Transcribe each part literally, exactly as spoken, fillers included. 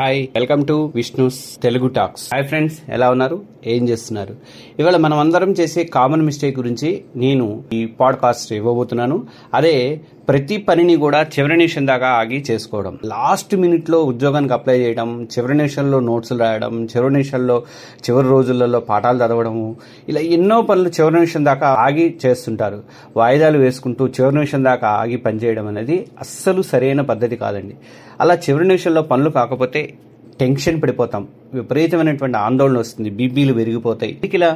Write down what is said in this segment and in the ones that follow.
Hi, welcome to Vishnu's Telugu talks. Hi friends, ఎలా ఉన్నారు? ఏం చేస్తున్నారు? ఇవాళ మనం అందరం చేసే కామన్ మిస్టేక్ గురించి నేను ఈ పాడ్కాస్ట్ ఇవ్వబోతున్నాను. అదే ప్రతి పనిని కూడా చివరి నిమిషం దాకా ఆగి చేసుకోవడం, లాస్ట్ మినిట్లో ఉద్యోగానికి అప్లై చేయడం, చివరి నిమిషంలో నోట్స్లు రాయడం, చివరి నిమిషంలో చివరి రోజులలో పాఠాలు చదవడము, ఇలా ఎన్నో పనులు చివరి నిమిషం దాకా ఆగి చేస్తుంటారు. వాయిదాలు వేసుకుంటూ చివరి నిమిషం దాకా ఆగి పనిచేయడం అనేది అస్సలు సరైన పద్ధతి కాదండి. అలా చివరి నిమిషంలో పనులు కాకపోతే టెన్షన్ పడిపోతాం, విపరీతమైనటువంటి ఆందోళన వస్తుంది, బీపీలు పెరిగిపోతాయి. ఇలా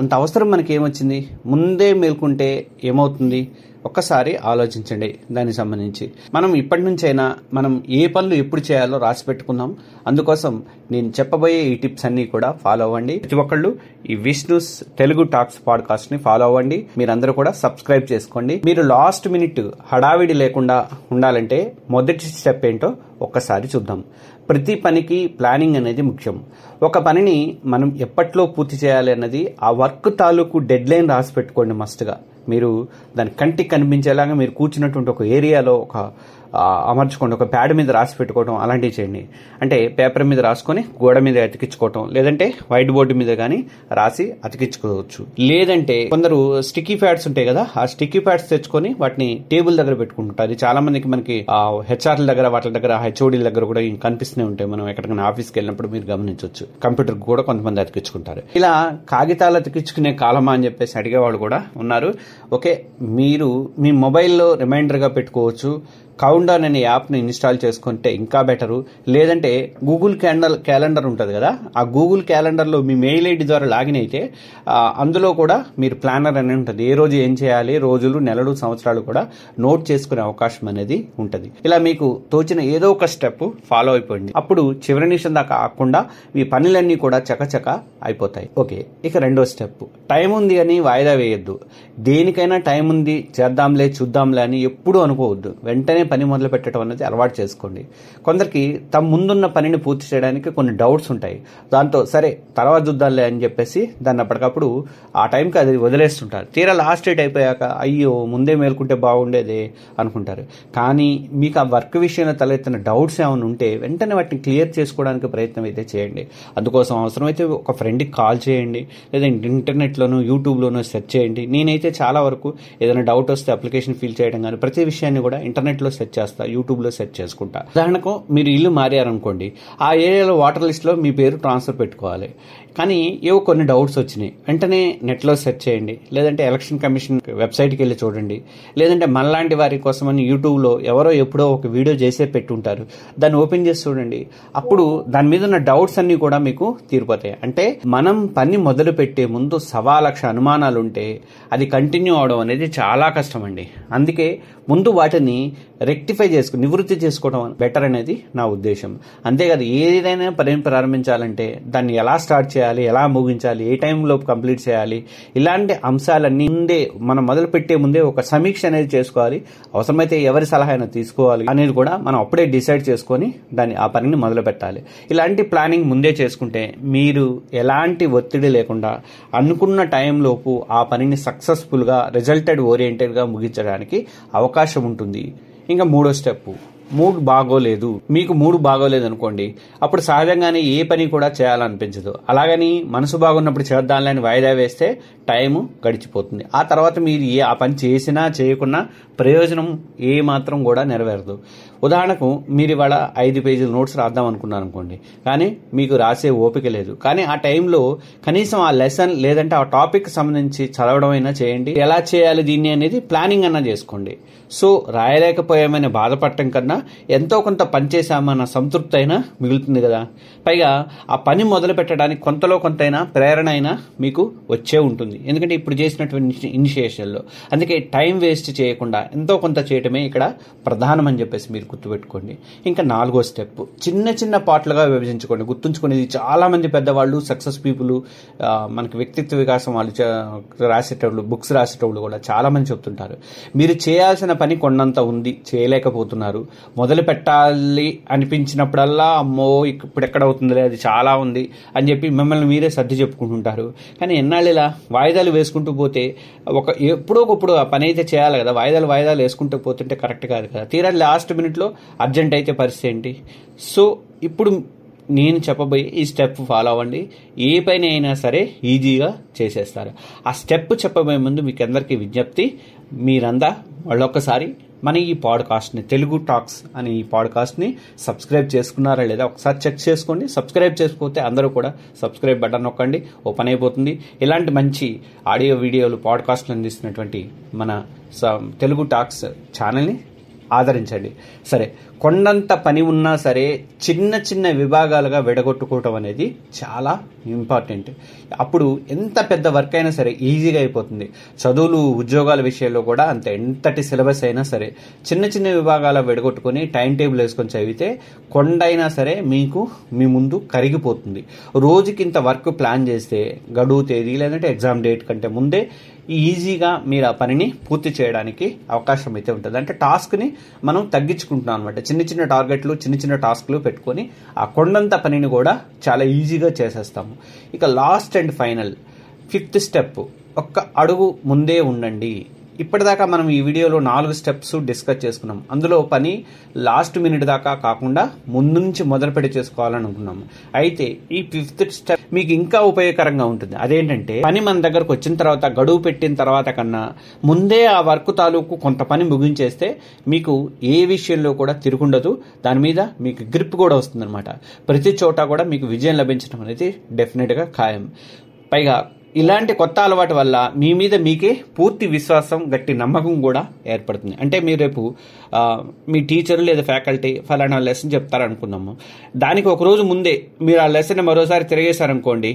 అంత అవసరం మనకేమొచ్చింది? ముందే మేల్కుంటే ఏమవుతుంది? ఒక్కసారి ఆలోచించండి. దానికి సంబంధించి మనం ఇప్పటి నుంచైనా మనం ఏ పనులు ఎప్పుడు చేయాలో రాసి పెట్టుకుందాం. అందుకోసం నేను చెప్పబోయే ఈ టిప్స్ అన్ని కూడా ఫాలో అవ్వండి. ప్రతి ఒక్కళ్ళు ఈ విష్ణుస్ తెలుగు టాక్స్ పాడ్కాస్ట్ ని ఫాలో అవ్వండి. మీరందరూ కూడా సబ్స్క్రైబ్ చేసుకోండి. మీరు లాస్ట్ మినిట్ హడావిడి లేకుండా ఉండాలంటే మొదటి స్టెప్ ఏంటో ఒక్కసారి చూద్దాం. ప్రతి పనికి ప్లానింగ్ అనేది ముఖ్యం. ఒక పనిని మనం ఎప్పట్లో పూర్తి చేయాలి అన్నది ఆ వర్క్ తాలూకు డెడ్ లైన్ రాసి పెట్టుకోండి. మస్ట్గా మీరు దాని కంటికి కనిపించేలాగా మీరు కూర్చున్నటువంటి ఒక ఏరియాలో ఒక అమర్చుకోండి, ఒక ప్యాడ్ మీద రాసి పెట్టుకోవడం అలాంటివి చేయండి. అంటే పేపర్ మీద రాసుకొని గోడ మీద అతికించుకోవటం, లేదంటే వైట్ బోర్డు మీద కానీ రాసి అతికించుకోవచ్చు. లేదంటే కొందరు స్టిక్కీ ప్యాడ్స్ ఉంటాయి కదా, ఆ స్టిక్కీ ప్యాడ్స్ తెచ్చుకొని వాటిని టేబుల్ దగ్గర పెట్టుకుంటుంటారు. అది చాలా మందికి మనకి హెచ్ఆర్ల దగ్గర, వాటి దగ్గర, హెచ్ఓడీల దగ్గర కూడా కనిపిస్తూనే ఉంటాయి. మనం ఎక్కడికైనా ఆఫీస్కి వెళ్ళినప్పుడు మీరు గమనించవచ్చు. కంప్యూటర్ కూడా కొంతమంది అతికించుకుంటారు. ఇలా కాగితాలు అతికించుకునే కాలమా అని చెప్పేసి అడిగేవాళ్ళు కూడా ఉన్నారు. ఓకే, మీరు మీ మొబైల్లో రిమైండర్గా పెట్టుకోవచ్చు. కౌంట్డౌన్ అనే యాప్ను ఇన్స్టాల్ చేసుకుంటే ఇంకా బెటరు. లేదంటే గూగుల్ క్యాలెండర్ క్యాలెండర్ ఉంటుంది కదా, ఆ గూగుల్ క్యాలెండర్లో మీ మెయిల్ ఐడి ద్వారా లాగిన్ అయితే అందులో కూడా మీరు ప్లానర్ అనేది ఉంటుంది. ఏ రోజు ఏం చేయాలి, రోజులు, నెలలు, సంవత్సరాలు కూడా నోట్ చేసుకునే అవకాశం అనేది ఉంటుంది. ఇలా మీకు తోచిన ఏదో ఒక స్టెప్ ఫాలో అయిపోయింది, అప్పుడు చివరి నిమిషం దాకా ఆకుండా మీ పనులన్నీ కూడా చకచక అయిపోతాయి. ఓకే, ఇక రెండో స్టెప్, టైం ఉంది అని వాయిదా వేయద్దు. దేనికైనా టైం ఉంది, చేద్దాంలే చూద్దాంలే అని ఎప్పుడూ అనుకోవద్దు. వెంటనే పని మొదలు పెట్టడం అనేది అలవాటు చేసుకోండి. కొందరికి తమ ముందున్న పనిని పూర్తి చేయడానికి కొన్ని డౌట్స్ ఉంటాయి. దాంతో సరే తర్వాత చూద్దాంలే అని చెప్పేసి దాన్ని అప్పటికప్పుడు ఆ టైంకి అది వదిలేస్తుంటారు. తీరా లాస్ట్ డేట్ అయిపోయాక అయ్యో ముందే మేల్కుంటే బాగుండేదే అనుకుంటారు. కానీ మీకు ఆ వర్క్ విషయంలో తలెత్తిన డౌట్స్ ఏమైనా ఉంటే వెంటనే వాటిని క్లియర్ చేసుకోవడానికి ప్రయత్నం అయితే చేయండి. అందుకోసం అవసరమైతే ఒక ఫ్రెండ్కి కాల్ చేయండి, లేదా ఇంటర్నెట్లోనూ యూట్యూబ్లోనూ సెర్చ్ చేయండి. నేనైతే చాలా వరకు ఏదైనా డౌట్ వస్తే అప్లికేషన్ ఫిల్ చేయడం కానీ ప్రతి విషయాన్ని కూడా ఇంటర్నెట్లో సెర్చ్ చేస్తా, యూట్యూబ్లో సెర్చ్ చేసుకుంటా. ఉదాహరణకు మీరు ఇల్లు మారారనుకోండి, ఆ ఏరియాలో వాటర్ లిస్ట్లో మీ పేరు ట్రాన్స్ఫర్ పెట్టుకోవాలి, కానీ ఏవో కొన్ని డౌట్స్ వచ్చినాయి, వెంటనే నెట్లో సెర్చ్ చేయండి, లేదంటే ఎలక్షన్ కమిషన్ వెబ్సైట్కి వెళ్ళి చూడండి, లేదంటే మనలాంటి వారి కోసమని యూట్యూబ్లో ఎవరో ఎప్పుడో ఒక వీడియో చేసే పెట్టుంటారు, దాన్ని ఓపెన్ చేసి చూడండి. అప్పుడు దాని మీద ఉన్న డౌట్స్ అన్నీ కూడా మీకు తీరిపోతాయి. అంటే మనం పని మొదలు పెట్టే ముందు సవా లక్ష అనుమానాలు ఉంటే అది కంటిన్యూ అవడం అనేది చాలా కష్టం అండి. అందుకే ముందు వాటిని రెక్టిఫై చేసుకు నివృత్తి చేసుకోవడం బెటర్ అనేది నా ఉద్దేశం. అంతేకాదు, ఏదైనా పనిని ప్రారంభించాలంటే దాన్ని ఎలా స్టార్ట్ చేయాలి, ఎలా ముగించాలి, ఏ టైంలో కంప్లీట్ చేయాలి, ఇలాంటి అంశాలన్నీ ముందే మనం మొదలు పెట్టే ముందే ఒక సమీక్ష అనేది చేసుకోవాలి. అవసరమైతే ఎవరి సలహా అయినా తీసుకోవాలి అనేది కూడా మనం అప్పుడే డిసైడ్ చేసుకొని దాన్ని ఆ పనిని మొదలు పెట్టాలి. ఇలాంటి ప్లానింగ్ ముందే చేసుకుంటే మీరు ఎలాంటి ఒత్తిడి లేకుండా అనుకున్న టైంలోపు ఆ పనిని సక్సెస్ఫుల్గా, రిజల్టెడ్ ఓరియంటెడ్గా ముగించడానికి అవకాశం ఉంటుంది. ఇంకా మూడో స్టెప్, మూడ్ బాగోలేదు. మీకు మూడ్ బాగోలేదు అనుకోండి, అప్పుడు సహజంగానే ఏ పని కూడా చేయాలనిపించదు. అలాగని మనసు బాగున్నప్పుడు చేద్దాంలని వాయిదా వేస్తే టైము గడిచిపోతుంది. ఆ తర్వాత మీరు ఏ ఆ పని చేసినా చేయకున్నా ప్రయోజనం ఏ మాత్రం కూడా నెరవేరదు. ఉదాహరణకు మీరు ఇవాళ ఐదు పేజీల నోట్స్ రాద్దాం అనుకున్నారు అనుకోండి, కానీ మీకు రాసే ఓపిక లేదు, కానీ ఆ టైంలో కనీసం ఆ లెసన్ లేదంటే ఆ టాపిక్ సంబంధించి చదవడం అయినా చేయండి. ఎలా చేయాలి దీన్ని అనేది ప్లానింగ్ అన్నా చేసుకోండి. సో రాయలేకపోయామని బాధపడటం కన్నా ఎంతో కొంత పని చేశామన్న సంతృప్తి అయినా మిగులుతుంది కదా. పైగా ఆ పని మొదలు పెట్టడానికి కొంతలో కొంతైనా ప్రేరణ అయినా మీకు వచ్చే ఉంటుంది, ఎందుకంటే ఇప్పుడు చేసినటువంటి ఇనిషియేషన్లో. అందుకే టైం వేస్ట్ చేయకుండా ఎంతో కొంత చేయటమే ఇక్కడ ప్రధానం అని చెప్పేసి మీరు గుర్తుపెట్టుకోండి. ఇంకా నాలుగో స్టెప్, చిన్న చిన్న పార్ట్లుగా విభజించుకోండి. గుర్తుంచుకునేది చాలామంది పెద్దవాళ్ళు, సక్సెస్ పీపుల్, మనకి వ్యక్తిత్వ వికాసం వాళ్ళు రాసేటప్పుడు, బుక్స్ రాసేటప్పుడు కూడా చాలామంది చెప్తుంటారు, మీరు చేయాల్సిన పని కొన్నంత ఉంది, చేయలేకపోతున్నారు. మొదలు పెట్టాలి అనిపించినప్పుడల్లా అమ్మో ఇప్పుడు ఎక్కడవుతుందిలే, అది చాలా ఉంది అని చెప్పి మిమ్మల్ని మీరే సర్ది చెప్పుకుంటుంటారు. కానీ ఎన్నాళ్ళు ఇలా వాయిదాలు వేసుకుంటూ పోతే ఒక ఎప్పుడోకప్పుడు ఆ పని అయితే చేయాలి కదా, వాయిదాలు వాయిదాలు వేసుకుంటూ పోతుంటే కరెక్ట్ కాదు కదా. తీరా లాస్ట్ మినిట్ దాంట్లో అర్జెంట్ అయితే పరిస్థితి ఏంటి? సో ఇప్పుడు నేను చెప్పబోయే ఈ స్టెప్ ఫాలో అవ్వండి, ఏ పైన అయినా సరే ఈజీగా చేసేస్తారు. ఆ స్టెప్ చెప్పబోయే ముందు మీకు అందరికీ విజ్ఞప్తి, మీరంతా మళ్ళొక్కసారి మన ఈ పాడ్కాస్ట్ని తెలుగు టాక్స్ అనే ఈ పాడ్కాస్ట్ని సబ్స్క్రైబ్ చేసుకున్నారా లేదా ఒకసారి చెక్ చేసుకోండి. సబ్స్క్రైబ్ చేసుకుంటే అందరూ కూడా సబ్స్క్రైబ్ బటన్ నొక్కండి, ఓపెన్ అయిపోతుంది. ఇలాంటి మంచి ఆడియో వీడియోలు పాడ్కాస్ట్లు అందిస్తున్నటువంటి మన తెలుగు టాక్స్ ఛానల్ని ఆదరించండి. సరే, కొండంత పని ఉన్నా సరే చిన్న చిన్న విభాగాలుగా విడగొట్టుకోవటం అనేది చాలా ఇంపార్టెంట్. అప్పుడు ఎంత పెద్ద వర్క్ అయినా సరే ఈజీగా అయిపోతుంది. చదువులు, ఉద్యోగాల విషయంలో కూడా అంత, ఎంతటి సిలబస్ అయినా సరే చిన్న చిన్న విభాగాల విడగొట్టుకొని టైం టేబుల్ వేసుకొని చదివితే కొండైనా సరే మీకు మీ ముందు కరిగిపోతుంది. రోజుకి ఇంత వర్క్ ప్లాన్ చేస్తే గడువు తేదీ లేదంటే ఎగ్జామ్ డేట్ కంటే ముందే ఈజీగా మీరు ఆ పనిని పూర్తి చేయడానికి అవకాశం అయితే ఉంటుంది. అంటే టాస్క్ని మనం తగ్గించుకుంటున్నాం అనమాట. చిన్న చిన్న టార్గెట్లు, చిన్న చిన్న టాస్క్లు పెట్టుకొని ఆ కొండంత పనిని కూడా చాలా ఈజీగా చేసేస్తాము. ఇక last and final fifth step, ఒక్క అడుగు ముందే ఉండండి. ఇప్పటిదాకా మనం ఈ వీడియోలో నాలుగు స్టెప్స్ డిస్కస్ చేసుకున్నాం. అందులో పని లాస్ట్ మినిట్ దాకా కాకుండా ముందు నుంచి మొదలుపెట్టి చేసుకోవాలనుకున్నాం. అయితే ఈ ఫిఫ్త్ స్టెప్ మీకు ఇంకా ఉపయోగకరంగా ఉంటుంది. అదేంటంటే, పని మన దగ్గరకు వచ్చిన తర్వాత, గడువు పెట్టిన తర్వాత కన్నా ముందే ఆ వర్క్ తాలూకు కొంత పని ముగించేస్తే మీకు ఏ విషయంలో కూడా తిరుగుండదు. దాని మీద మీకు గ్రిప్ కూడా వస్తుంది అనమాట. ప్రతి చోట కూడా మీకు విజయం లభించడం అనేది డెఫినెట్గా ఖాయం. పైగా ఇలాంటి కొత్త అలవాటు వల్ల మీ మీద మీకే పూర్తి విశ్వాసం, గట్టి నమ్మకం కూడా ఏర్పడుతుంది. అంటే మీరు రేపు మీ టీచర్ లేదా ఫ్యాకల్టీ ఫలానా లెసన్ చెప్తారనుకుందాము. దానికి ఒకరోజు ముందే మీరు ఆ లెసన్ మరోసారి తిరిగేశారనుకోండి,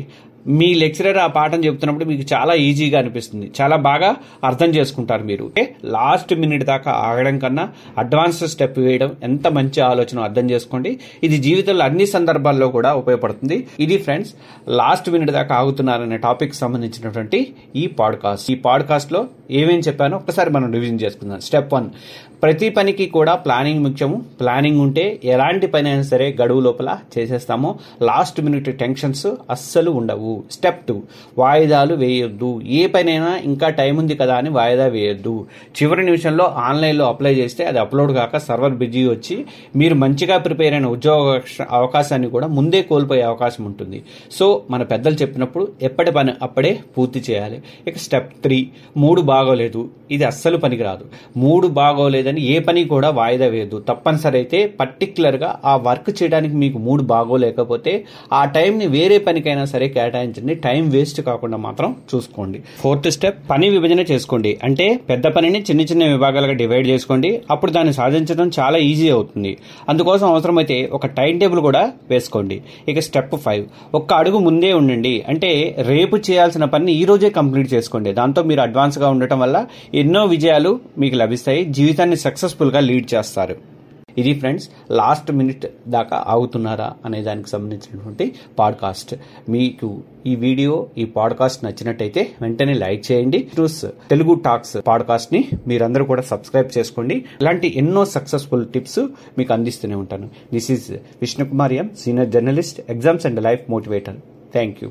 మీ లెక్చరర్ ఆ పాఠం చెప్తున్నప్పుడు మీకు చాలా ఈజీగా అనిపిస్తుంది, చాలా బాగా అర్థం చేసుకుంటారు మీరు. లాస్ట్ మినిట్ దాకా ఆగడం కన్నా అడ్వాన్స్ స్టెప్ వేయడం ఎంత మంచి ఆలోచన అర్థం చేసుకోండి. ఇది జీవితంలో అన్ని సందర్భాల్లో కూడా ఉపయోగపడుతుంది. ఇది ఫ్రెండ్స్, లాస్ట్ మినిట్ దాకా ఆగుతున్నారనే టాపిక్ సంబంధించినటువంటి ఈ పాడ్కాస్ట్. ఈ పాడ్కాస్ట్లో ఏమేమి చెప్పానో ఒకసారి మనం రివిజన్ చేసుకుందాం. స్టెప్ వన్, ప్రతి పనికి కూడా ప్లానింగ్ ముఖ్యము. ప్లానింగ్ ఉంటే ఎలాంటి పని అయినా సరే గడువు లోపల చేసేస్తాము. లాస్ట్ మినిట్ టెన్షన్స్ అస్సలు ఉండవు. స్టెప్ టూ, వాయిదాలు వేయొద్దు. ఏ పనైనా ఇంకా టైం ఉంది కదా అని వాయిదా వేయొద్దు. చివరి నిమిషంలో ఆన్లైన్లో అప్లై చేస్తే అది అప్లోడ్ కాక సర్వర్ బిజీ వచ్చి మీరు మంచిగా ప్రిపేర్ అయిన ఉద్యోగ అవకాశాన్ని కూడా ముందే కోల్పోయే అవకాశం ఉంటుంది. సో మన పెద్దలు చెప్పినప్పుడు ఎప్పటి పని అప్పుడే పూర్తి చేయాలి. ఇక స్టెప్ త్రీ, మూడు బాగోలేదు. ఇది అస్సలు పనికిరాదు. మూడు బాగోలేదని ఏ పని కూడా వాయిదా వేయద్దు. తప్పనిసరి అయితే పర్టికులర్గా ఆ వర్క్ చేయడానికి మీకు మూడు బాగోలేకపోతే ఆ టైంని వేరే పనికైనా సరే కేటాయించండి. టైం వేస్ట్ కాకుండా మాత్రం చూసుకోండి. ఫోర్త్ స్టెప్, పని విభజన చేసుకోండి. అంటే పెద్ద పనిని చిన్న చిన్న విభాగాలుగా డివైడ్ చేసుకోండి. అప్పుడు దాన్ని సాధించడం చాలా ఈజీ అవుతుంది. అందుకోసం అవసరమైతే ఒక టైం టేబుల్ కూడా వేసుకోండి. ఇక స్టెప్ ఫైవ్, ఒక్క అడుగు ముందే ఉండండి. అంటే రేపు చేయాల్సిన పని ఈ రోజే కంప్లీట్ చేసుకోండి. దాంతో మీరు అడ్వాన్స్గా ఉండటం వల్ల ఎన్నో విజయాలు మీకు లభిస్తాయి. జీవితాన్ని సక్సెస్ఫుల్గా లీడ్ చేస్తారు. ఇది ఫ్రెండ్స్, లాస్ట్ మినిట్ దాకా ఆగుతున్నారా అనే దానికి సంబంధించినటువంటి పాడ్కాస్ట్. మీకు ఈ వీడియో, ఈ పాడ్కాస్ట్ నచ్చినట్టయితే వెంటనే లైక్ చేయండి. తెలుగు టాక్స్ పాడ్కాస్ట్ని మీరందరూ కూడా సబ్స్క్రైబ్ చేసుకోండి. ఇలాంటి ఎన్నో సక్సెస్ఫుల్ టిప్స్ మీకు అందిస్తూనే ఉంటాను. This is Vishnu Kumar M, senior journalist, exams and life motivator. Thank you.